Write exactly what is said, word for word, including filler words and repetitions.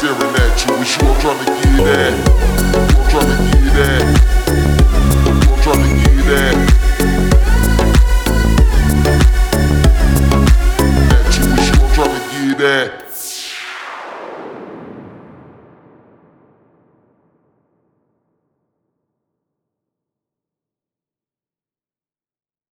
staring at.